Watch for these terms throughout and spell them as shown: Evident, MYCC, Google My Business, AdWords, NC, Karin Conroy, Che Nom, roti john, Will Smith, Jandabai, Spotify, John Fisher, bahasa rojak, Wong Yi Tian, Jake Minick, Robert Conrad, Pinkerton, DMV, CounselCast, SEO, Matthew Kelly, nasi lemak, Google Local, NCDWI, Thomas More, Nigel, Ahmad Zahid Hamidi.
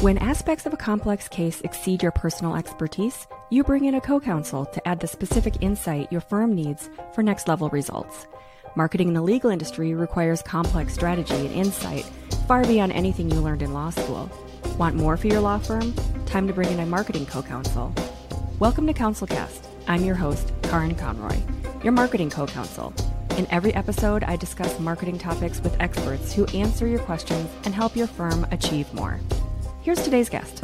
When aspects of a complex case exceed your personal expertise, you bring in a co-counsel to add the specific insight your firm needs for next-level results. Marketing in the legal industry requires complex strategy and insight far beyond anything you learned in law school. Want more for your law firm? Time to bring in a marketing co-counsel. Welcome to CounselCast. I'm your host, Karin Conroy, your marketing co-counsel. In every episode, I discuss marketing topics with experts who answer your questions and help your firm achieve more. Here's today's guest.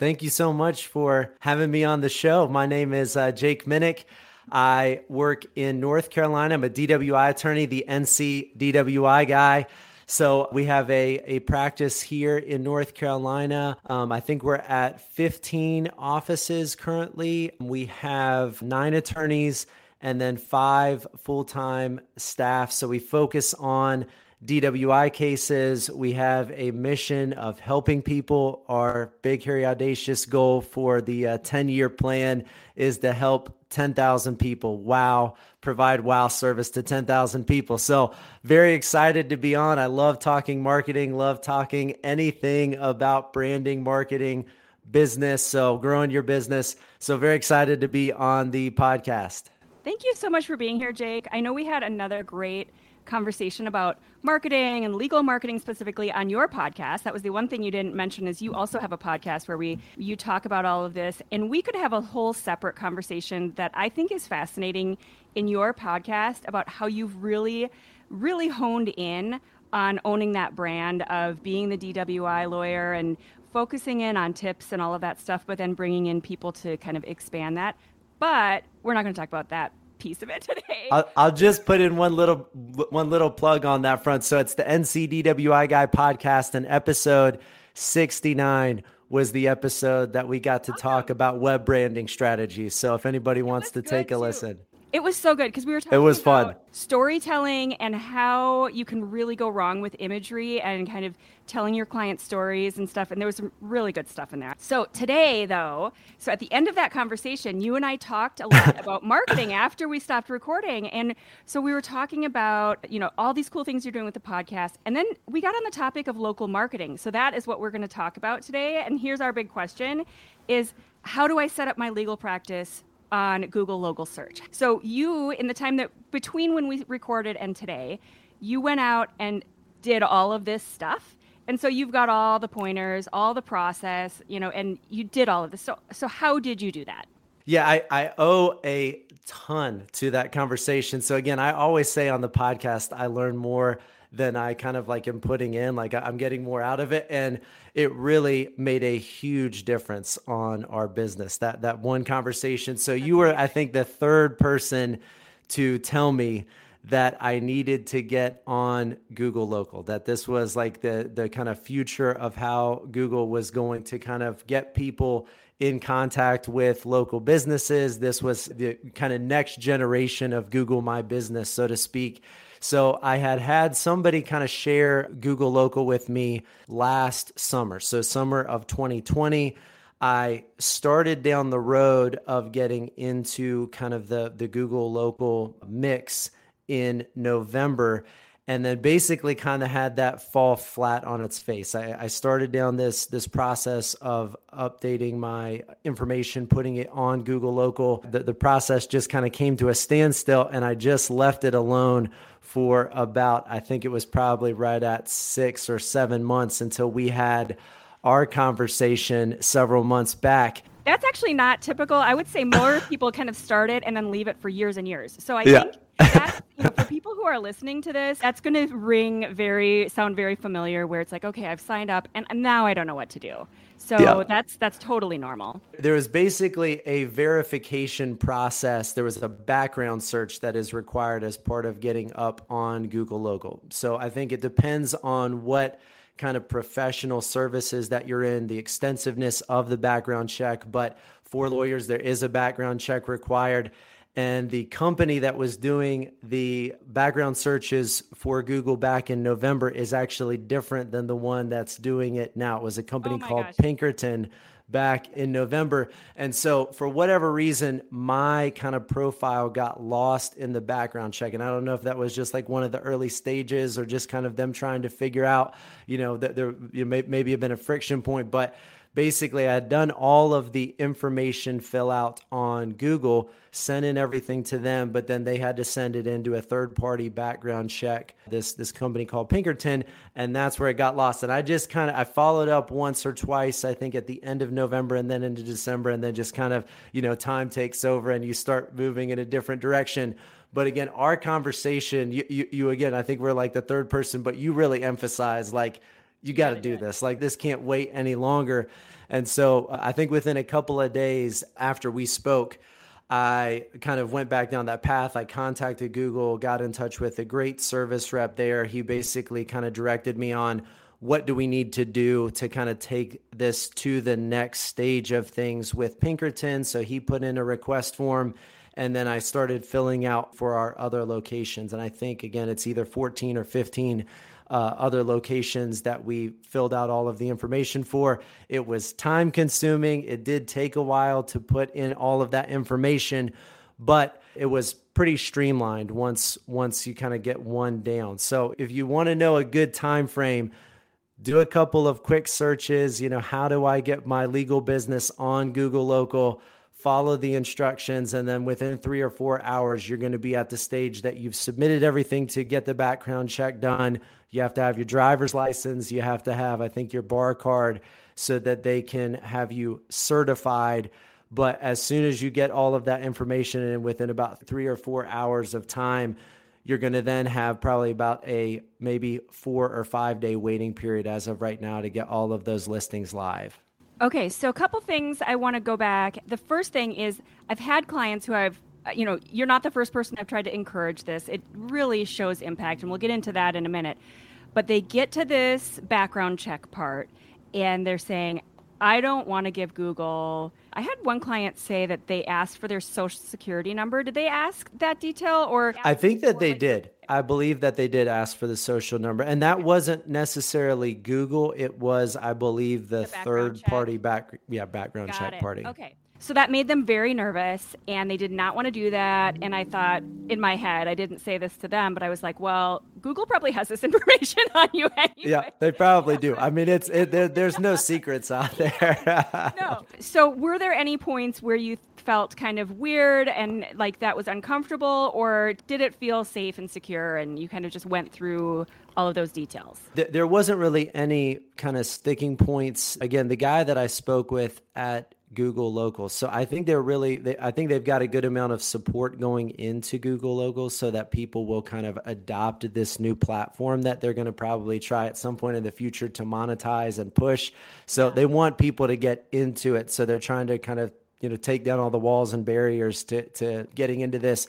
Thank you so much for having me on the show. My name is Jake Minick. I work in North Carolina. I'm a DWI attorney, the NC DWI guy. So we have a practice here in North Carolina. I think we're at 15 offices currently. We have 9 attorneys and then 5 full-time staff. So we focus on DWI cases. We have a mission of helping people. Our big, hairy, audacious goal for the 10-year plan is to help 10,000 people. Wow. Provide wow service to 10,000 people. So very excited to be on. I love talking marketing, love talking anything about branding, marketing, business. So growing your business. So very excited to be on the podcast. Thank you so much for being here, Jake. I know we had another great conversation about marketing and legal marketing specifically on your podcast. That was the one thing you didn't mention is you also have a podcast where you talk about all of this, and we could have a whole separate conversation that I think is fascinating in your podcast about how you've really, really honed in on owning that brand of being the DWI lawyer and focusing in on tips and all of that stuff, but then bringing in people to kind of expand that. But we're not going to talk about that piece of it today. I'll just put in one little plug on that front. So it's the NCDWI Guy podcast, and episode 69 was the episode that we got to talk about web branding strategies. So if anybody wants to take a listen. It was so good because we were talking about fun storytelling and how you can really go wrong with imagery and kind of telling your clients stories and stuff. And there was some really good stuff in there. So today, though, so at the end of that conversation, you and I talked a lot about marketing after we stopped recording. And so we were talking about, you know, all these cool things you're doing with the podcast. And then we got on the topic of local marketing. So that is what we're going to talk about today. And here's our big question is, how do I set up my legal practice on Google local search? So you, in the time that between when we recorded and today, you went out and did all of this stuff. And so you've got all the pointers, all the process, you know, and you did all of this. So how did you do that? Yeah, I owe a ton to that conversation. So again, I always say on the podcast, I learn more than I kind of like am putting in, like I'm getting more out of it. And it really made a huge difference on our business, that one conversation. So you were, I think, the third person to tell me that I needed to get on Google Local, that this was like the kind of future of how Google was going to kind of get people in contact with local businesses. This was the kind of next generation of Google My Business, so to speak. So I had somebody kind of share Google Local with me last summer. So summer of 2020, I started down the road of getting into kind of the Google Local mix in November, and then basically kind of had that fall flat on its face. I started down this process of updating my information, putting it on Google Local. The process just kind of came to a standstill, and I just left it alone for about, I think it was probably right at 6 or 7 months until we had our conversation several months back. That's actually not typical. I would say more people kind of start it and then leave it for years and years. So I think that, you know, for people who are listening to this, that's going to sound very familiar, where it's like, okay, I've signed up and now I don't know what to do. So that's totally normal. There is basically a verification process. There was a background search that is required as part of getting up on Google Local. So I think it depends on what kind of professional services that you're in, the extensiveness of the background check. But for lawyers, there is a background check required. And the company that was doing the background searches for Google back in November is actually different than the one that's doing it now. It was a company called Pinkerton back in November. And so for whatever reason, my kind of profile got lost in the background check. And I don't know if that was just like one of the early stages or just kind of them trying to figure out, you know, that there maybe have been a friction point, but basically I had done all of the information fill out on Google, sent in everything to them, but then they had to send it into a third party background check, this company called Pinkerton. And that's where it got lost. And I just kind of, I followed up once or twice, I think at the end of November and then into December, and then just kind of, you know, time takes over and you start moving in a different direction. But again, our conversation, you again, I think we're like the third person, but you really emphasize like, you got to do this. Like this can't wait any longer. And so I think within a couple of days after we spoke, I kind of went back down that path. I contacted Google, got in touch with a great service rep there. He basically kind of directed me on what do we need to do to kind of take this to the next stage of things with Pinkerton. So he put in a request form, and then I started filling out for our other locations. And I think, again, it's either 14 or 15 other locations that we filled out all of the information for. It was time consuming. It did take a while to put in all of that information, but it was pretty streamlined once you kind of get one down. So if you want to know a good time frame, do a couple of quick searches. You know, how do I get my legal business on Google Local? Follow the instructions, and then within 3 or 4 hours, you're going to be at the stage that you've submitted everything to get the background check done. You have to have your driver's license. You have to have, I think, your bar card so that they can have you certified. But as soon as you get all of that information in, within about 3 or 4 hours of time, you're going to then have probably about a maybe 4 or 5 day waiting period as of right now to get all of those listings live. Okay, so a couple things I want to go back. The first thing is I've had clients who I've, you know, you're not the first person I've tried to encourage this. It really shows impact, and we'll get into that in a minute. But they get to this background check part, and they're saying, I don't want to give Google. I had one client say that they asked for their social security number. Did they ask that detail? Or I think that they did. I believe that they did ask for the social number, and that wasn't necessarily Google. It was, I believe, the third party background check party. Okay. So that made them very nervous, and they did not want to do that. And I thought in my head, I didn't say this to them, but I was like, well, Google probably has this information on you anyway. Yeah, they probably do. I mean, there's no secrets out there. No. So were there any points where you felt kind of weird and like that was uncomfortable, or did it feel safe and secure and you kind of just went through all of those details? There wasn't really any kind of sticking points. Again, the guy that I spoke with at Google Local. So I think they've got a good amount of support going into Google Local so that people will kind of adopt this new platform that they're going to probably try at some point in the future to monetize and push. So they want people to get into it. So they're trying to kind of, you know, take down all the walls and barriers to getting into this.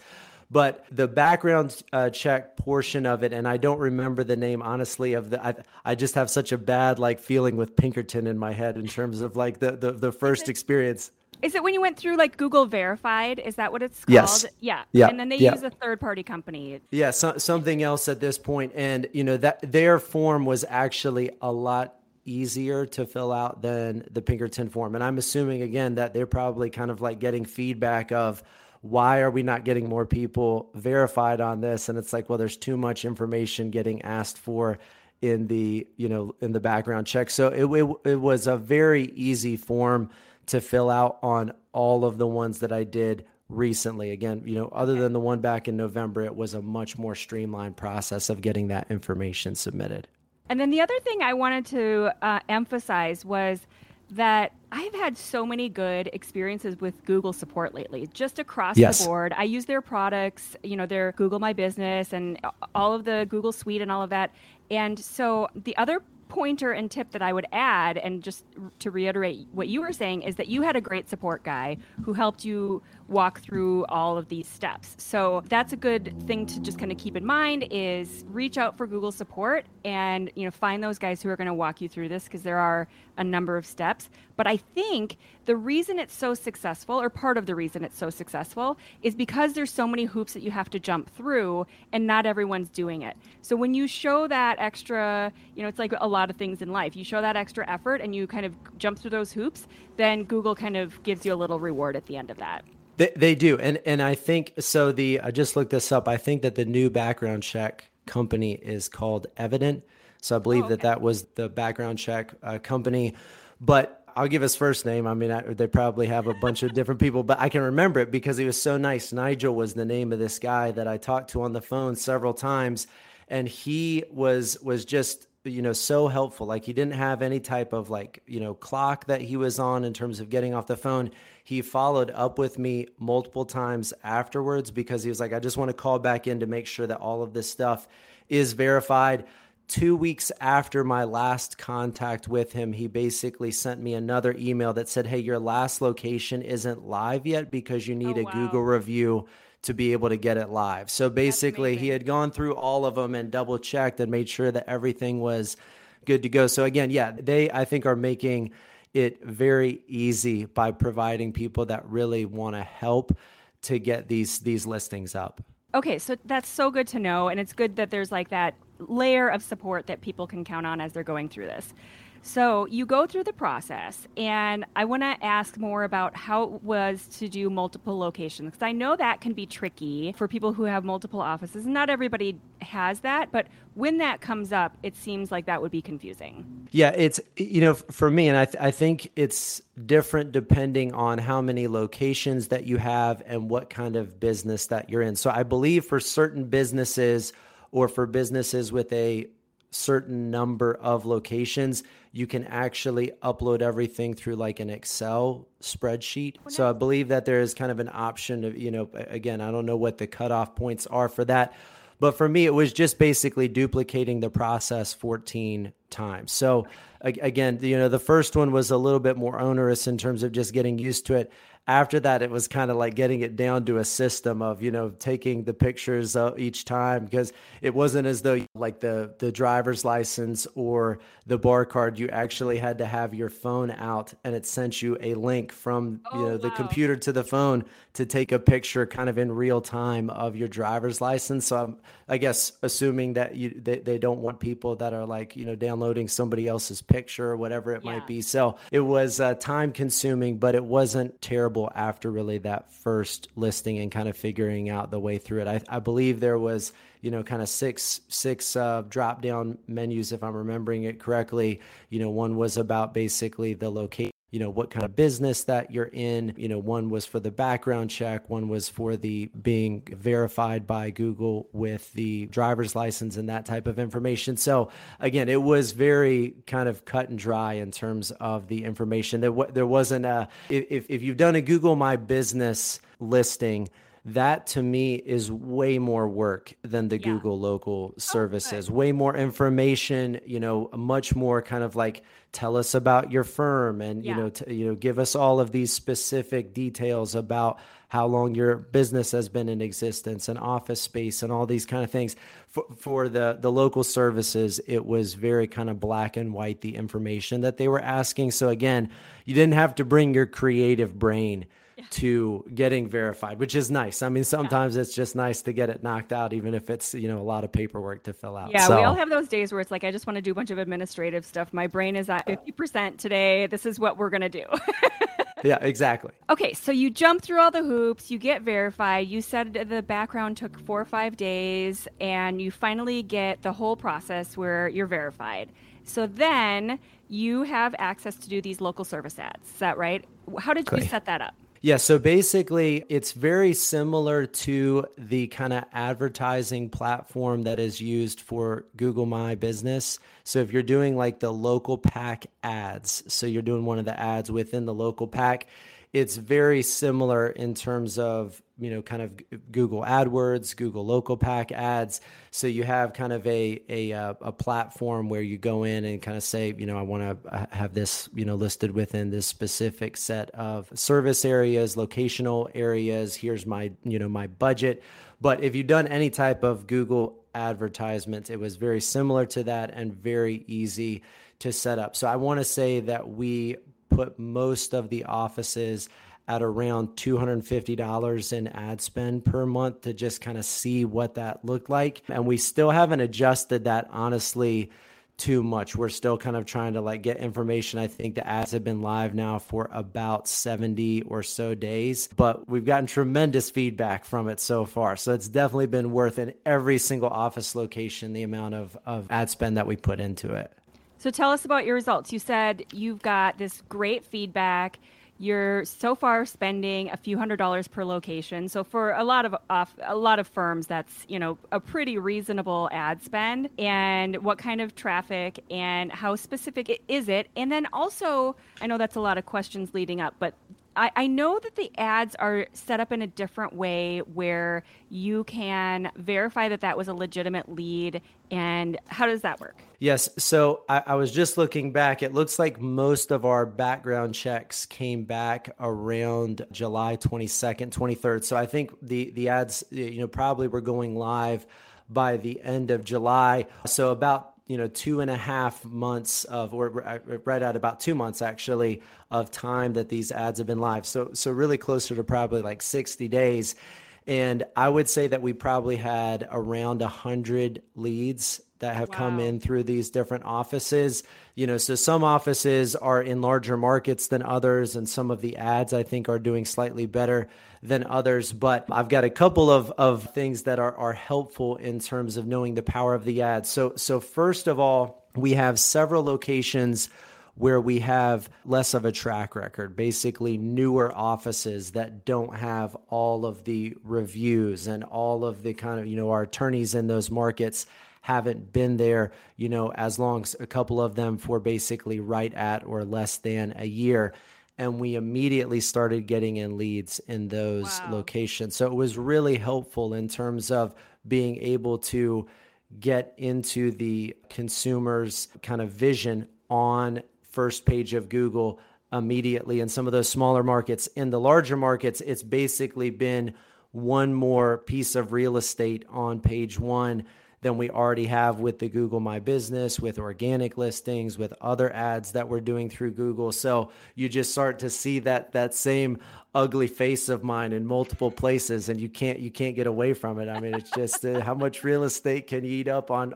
But the background check portion of it, and I don't remember the name, honestly, of the, I just have such a bad like feeling with Pinkerton in my head in terms of like the first experience. Is it when you went through like Google Verified? Is that what it's called? Yes. Yeah. Yeah. And then they use a third party company. Yeah. Something else at this point. And you know, that their form was actually a lot easier to fill out than the Pinkerton form. And I'm assuming again, that they're probably kind of like getting feedback of, why are we not getting more people verified on this? And it's like, well, there's too much information getting asked for in the, you know, in the background check. So it was a very easy form to fill out on all of the ones that I did recently. Again, you know, other than the one back in November, it was a much more streamlined process of getting that information submitted. And then the other thing I wanted to emphasize was that I've had so many good experiences with Google support lately, just across the board. I use their products, you know, their Google My Business and all of the Google Suite and all of that. And so the other pointer and tip that I would add, and just to reiterate what you were saying, is that you had a great support guy who helped you walk through all of these steps. So that's a good thing to just kind of keep in mind, is reach out for Google support and, you know, find those guys who are going to walk you through this, because there are a number of steps. But I think the reason it's so successful, or part of the reason it's so successful, is because there's so many hoops that you have to jump through and not everyone's doing it. So when you show that extra, you know, it's like a lot lot of things in life. You show that extra effort and you kind of jump through those hoops, then Google kind of gives you a little reward at the end of that. They do. And I think, so I just looked this up. I think that the new background check company is called Evident. So I believe that was the background check company, but I'll give his first name. I mean, they probably have a bunch of different people, but I can remember it because he was so nice. Nigel was the name of this guy that I talked to on the phone several times. And he was just, so helpful. Like, he didn't have any type of clock that he was on in terms of getting off the phone. He followed up with me multiple times afterwards because he was like, I just want to call back in to make sure that all of this stuff is verified. 2 weeks after my last contact with him, he basically sent me another email that said, hey, your last location isn't live yet because you need a Google review to be able to get it live. So basically he had gone through all of them and double checked and made sure that everything was good to go. So again, they, I think, are making it very easy by providing people that really want to help to get these listings up. Okay. So that's so good to know. And it's good that there's that layer of support that people can count on as they're going through this. So you go through the process, and I want to ask more about how it was to do multiple locations, because I know that can be tricky for people who have multiple offices. Not everybody has that, but when that comes up, it seems like that would be confusing. Yeah, it's, for me, and I think it's different depending on how many locations that you have and what kind of business that you're in. So I believe for certain businesses, or for businesses with a certain number of locations, you can actually upload everything through an Excel spreadsheet. So I believe that there is kind of an option of, again, I don't know what the cutoff points are for that. But for me, it was just basically duplicating the process 14 times. So again, the first one was a little bit more onerous in terms of just getting used to it. After that, it was kind of getting it down to a system of, taking the pictures each time, because it wasn't as though the driver's license or the bar card, you actually had to have your phone out and it sent you a link from, the computer to the phone to take a picture kind of in real time of your driver's license. So I'm, assuming that they don't want people that are downloading somebody else's picture or whatever it might be. So it was time consuming, but it wasn't terrible after really that first listing and kind of figuring out the way through it. I believe there was, kind of six drop down menus, if I'm remembering it correctly. One was about basically the location, what kind of business that you're in. One was for the background check. One was for the being verified by Google with the driver's license and that type of information. So again, it was very kind of cut and dry in terms of the information. There wasn't if you've done a Google My Business listing, that to me is way more work than the Google local services, way more information, much more kind of tell us about your firm and, give us all of these specific details about how long your business has been in existence and office space and all these kind of things. For the local services, it was very kind of black and white, the information that they were asking. So again, you didn't have to bring your creative brain to getting verified, which is nice. I mean, sometimes it's just nice to get it knocked out, even if it's, a lot of paperwork to fill out. Yeah, so we all have those days where it's I just want to do a bunch of administrative stuff. My brain is at 50% today. This is what we're going to do. Yeah, exactly. Okay, so you jump through all the hoops, you get verified. You said the background took 4 or 5 days, and you finally get the whole process where you're verified. So then you have access to do these local service ads. Is that right? How did you set that up? Yeah. So basically it's very similar to the kind of advertising platform that is used for Google My Business. So if you're doing the local pack ads, so you're doing one of the ads within the local pack, it's very similar in terms of, kind of Google AdWords, Google local pack ads. So you have kind of a platform where you go in and kind of say, I want to have this, listed within this specific set of service areas, locational areas. Here's my, my budget. But if you've done any type of Google advertisements, it was very similar to that and very easy to set up. So I want to say that we put most of the offices at around $250 in ad spend per month to just kind of see what that looked like. And we still haven't adjusted that, honestly, too much. We're still kind of trying to get information. I think the ads have been live now for about 70 or so days, but we've gotten tremendous feedback from it so far. So it's definitely been worth in every single office location, the amount of ad spend that we put into it. So tell us about your results. You said you've got this great feedback. You're so far spending a few $100s per location. So for a lot of firms, that's, a pretty reasonable ad spend. And what kind of traffic and how specific is it? And then also, I know that's a lot of questions leading up, but I know that the ads are set up in a different way where you can verify that that was a legitimate lead. And how does that work? Yes. So I was just looking back. It looks like most of our background checks came back around July 22nd, 23rd. So I think the ads, probably were going live by the end of July. So about 2.5 months about 2 months actually of time that these ads have been live. So really closer to probably 60 days. And I would say that we probably had around 100 leads that have come in through these different offices. So some offices are in larger markets than others, and some of the ads I think are doing slightly better than others. But I've got a couple of things that are helpful in terms of knowing the power of the ads. So first of all, we have several locations where we have less of a track record, basically newer offices that don't have all of the reviews and all of the kind of, our attorneys in those markets haven't been there, as long, a couple of them for basically right at or less than a year. And we immediately started getting in leads in those locations. So it was really helpful in terms of being able to get into the consumer's kind of vision on first page of Google immediately. In some of those smaller markets, in the larger markets, it's basically been one more piece of real estate on page one than we already have with the Google My Business, with organic listings, with other ads that we're doing through Google. So you just start to see that same ugly face of mine in multiple places, and you can't get away from it. I mean, it's just how much real estate can you eat up on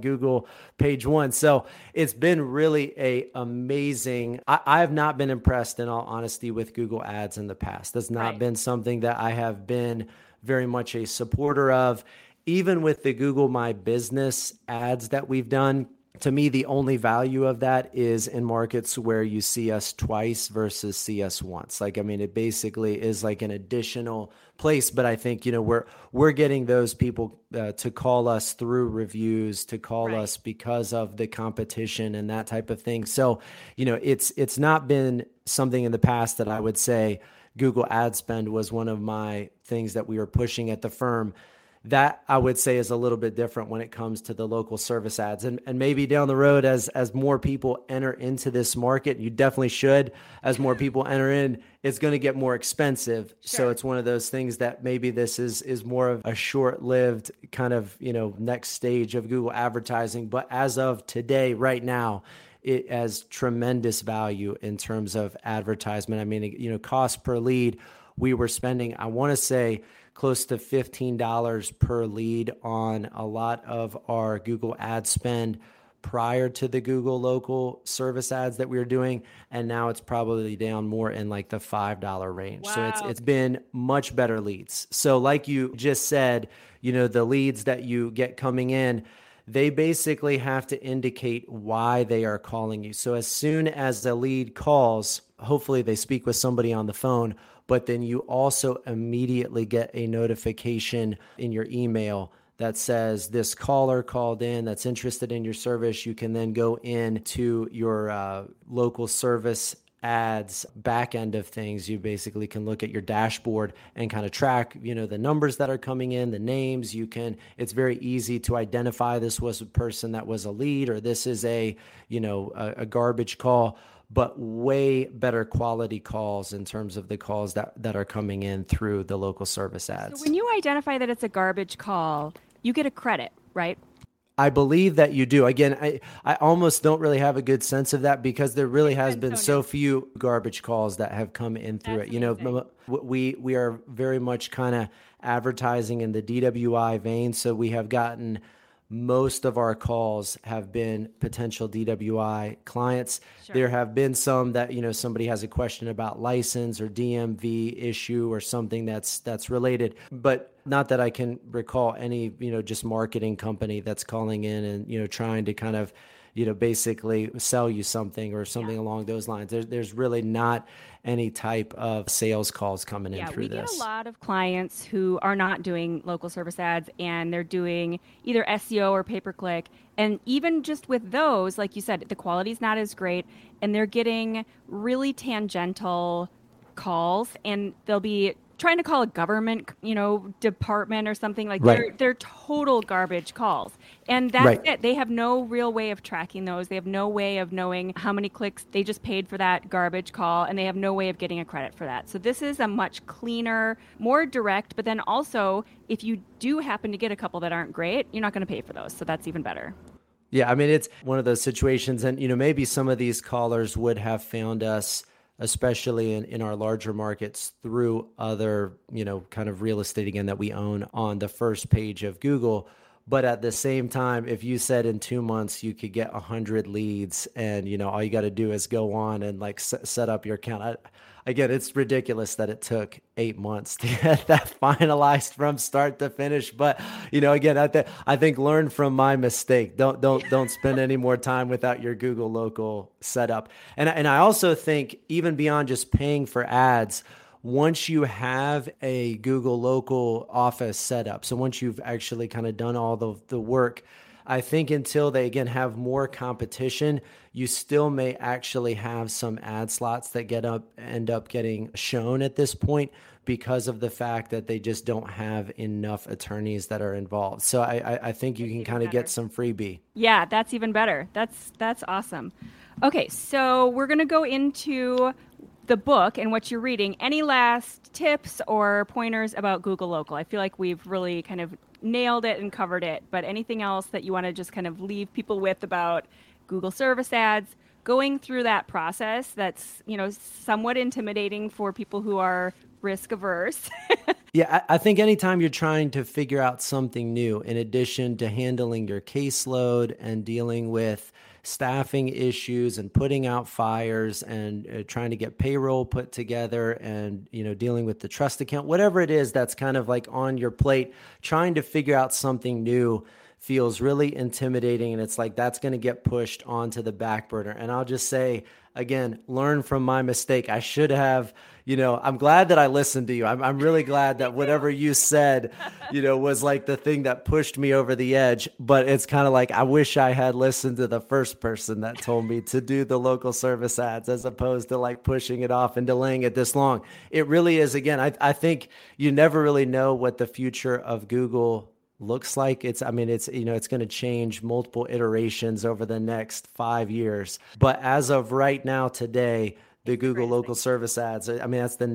Google page one. So it's been really amazing. I have not been impressed, in all honesty, with Google ads in the past. That's not been something that I have been very much a supporter of. Even with the Google My Business ads that we've done, to me, the only value of that is in markets where you see us twice versus see us once. It basically is an additional place, but I think, we're getting those people to call us through reviews, to call us because of the competition and that type of thing. So, it's not been something in the past that I would say Google ad spend was one of my things that we were pushing at the firm. That I would say is a little bit different when it comes to the local service ads, and maybe down the road as more people enter into this market, you definitely should. As more people enter in, it's going to get more expensive. Sure. So it's one of those things that maybe this is more of a short-lived kind of next stage of Google advertising. But as of today, right now, it has tremendous value in terms of advertisement. Cost per lead, we were spending, I want to say, close to $15 per lead on a lot of our Google ad spend prior to the Google local service ads that we were doing. And now it's probably down more in the $5 range. Wow. So it's been much better leads. So like you just said, the leads that you get coming in, they basically have to indicate why they are calling you. So as soon as the lead calls, hopefully they speak with somebody on the phone, but then you also immediately get a notification in your email that says this caller called in that's interested in your service. You can then go into your local service ads back end of things. You basically can look at your dashboard and kind of track, the numbers that are coming in, the names. It's very easy to identify this was a person that was a lead, or this is a garbage call. But way better quality calls in terms of the calls that are coming in through the local service ads. So when you identify that it's a garbage call, you get a credit, right? I believe that you do. Again, I almost don't really have a good sense of that because there really has been so few garbage calls that have come in through it. We are very much kind of advertising in the DWI vein. So we have gotten most of our calls have been potential DWI clients. Sure. There have been some that, you know, somebody has a question about license or DMV issue or something that's related, but not that I can recall any, you know, just marketing company that's calling in and, you know, trying to kind of, you know, basically sell you something or something along those lines. There's really not any type of sales calls coming in through this. Yeah, we get a lot of clients who are not doing local service ads and they're doing either SEO or pay-per-click. And even just with those, like you said, the quality's not as great and they're getting really tangential calls and they'll be trying to call a government, you know, department or something like that. Right. They're total garbage calls. And that's it. They have no real way of tracking those. They have no way of knowing how many clicks they just paid for that garbage call, and they have no way of getting a credit for that. So this is a much cleaner, more direct, but then also if you do happen to get a couple that aren't great, you're not going to pay for those. So that's even better. Yeah. I mean, it's one of those situations, and, you know, maybe some of these callers would have found us, especially in our larger markets, through other, you know, kind of real estate, again, that we own on the first page of Google. But at the same time, if you said in 2 months you could get 100 leads and, you know, all you got to do is go on and like set up your account. Again, it's ridiculous that it took 8 months to get that finalized from start to finish. But, you know, again, I think learn from my mistake. Don't spend any more time without your Google local setup. And I also think even beyond just paying for ads, once you have a Google local office set up, so once you've actually kind of done all the work, I think until they, again, have more competition, you still may actually have some ad slots that end up getting shown at this point because of the fact that they just don't have enough attorneys that are involved. So I think you can kind of get some freebie. Yeah, that's even better. That's awesome. Okay, so we're going to go into the book and what you're reading. Any last tips or pointers about Google Local? I feel like we've really kind of nailed it and covered it, but anything else that you want to just kind of leave people with about Google service ads, going through that process that's, you know, somewhat intimidating for people who are risk averse? Yeah, I think anytime you're trying to figure out something new, in addition to handling your caseload and dealing with staffing issues and putting out fires and trying to get payroll put together and, you know, dealing with the trust account, whatever it is that's kind of like on your plate, trying to figure out something new feels really intimidating. And it's like, that's going to get pushed onto the back burner. And I'll just say, again, learn from my mistake. I should have, you know, I'm glad that I listened to you. I'm really glad that whatever you said, you know, was like the thing that pushed me over the edge. But it's kind of like, I wish I had listened to the first person that told me to do the local service ads, as opposed to like pushing it off and delaying it this long. It really is, again, I think you never really know what the future of Google looks like. It's, you know, it's going to change multiple iterations over the next 5 years. But as of right now, today, the Google local service ads, I mean, that's the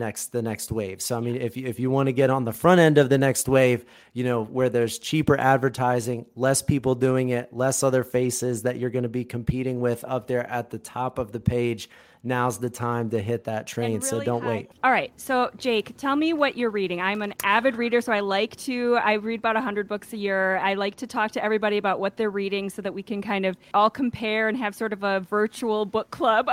next wave. So, I mean, if you want to get on the front end of the next wave, you know, where there's cheaper advertising, less people doing it, less other faces that you're going to be competing with up there at the top of the page, now's the time to hit that train. Really, so don't wait. All right. So Jake, tell me what you're reading. I'm an avid reader. So I read about 100 books a year. I like to talk to everybody about what they're reading so that we can kind of all compare and have sort of a virtual book club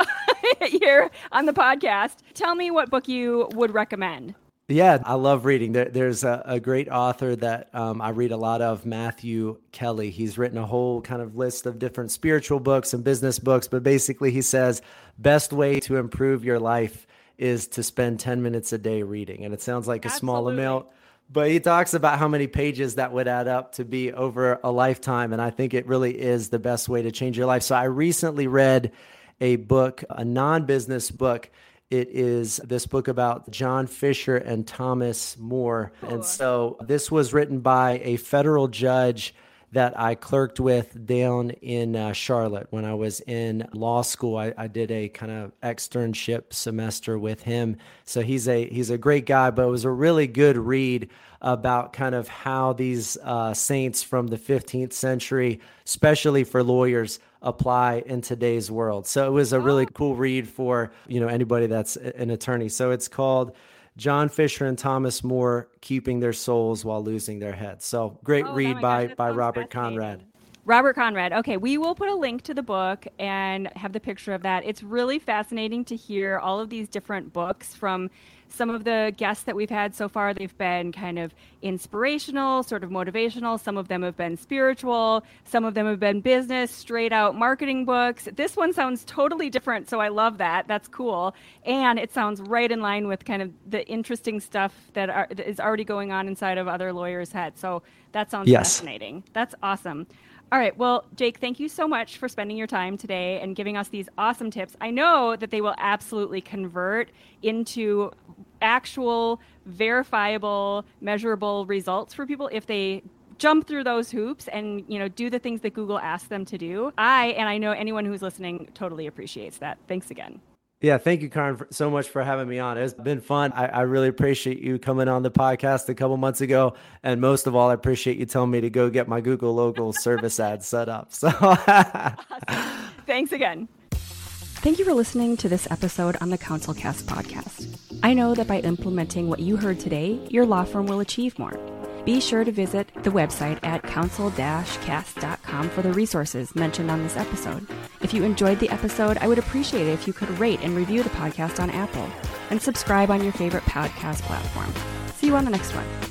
here on the podcast. Tell me what book you would recommend. Yeah, I love reading. There's a great author that I read a lot of, Matthew Kelly. He's written a whole kind of list of different spiritual books and business books, but basically he says, best way to improve your life is to spend 10 minutes a day reading. And it sounds like a small amount, but he talks about how many pages that would add up to be over a lifetime. And I think it really is the best way to change your life. So I recently read a book, a non-business book. It is this book about John Fisher and Thomas More. And so this was written by a federal judge that I clerked with down in Charlotte when I was in law school. I did a kind of externship semester with him. So he's a great guy, but it was a really good read about kind of how these saints from the 15th century, especially for lawyers, apply in today's world. So it was a really cool read for, you know, anybody that's an attorney. So it's called John Fisher and Thomas More, Keeping Their Souls While Losing Their Heads. So great read by Robert Conrad. Robert Conrad. Okay, we will put a link to the book and have the picture of that. It's really fascinating to hear all of these different books from some of the guests that we've had so far. They've been kind of inspirational, sort of motivational. Some of them have been spiritual. Some of them have been business, straight out marketing books. This one sounds totally different, so I love that. That's cool. And it sounds right in line with kind of the interesting stuff that is already going on inside of other lawyers' heads. So that sounds fascinating. That's awesome. All right. Well, Jake, thank you so much for spending your time today and giving us these awesome tips. I know that they will absolutely convert into actual, verifiable, measurable results for people if they jump through those hoops and, you know, do the things that Google asks them to do. I know anyone who's listening totally appreciates that. Thanks again. Yeah, thank you, Karin, so much for having me on. It's been fun. I really appreciate you coming on the podcast a couple months ago. And most of all, I appreciate you telling me to go get my Google local service ad set up. So awesome. Thanks again. Thank you for listening to this episode on the CounselCast podcast. I know that by implementing what you heard today, your law firm will achieve more. Be sure to visit the website at counsel-cast.com for the resources mentioned on this episode. If you enjoyed the episode, I would appreciate it if you could rate and review the podcast on Apple and subscribe on your favorite podcast platform. See you on the next one.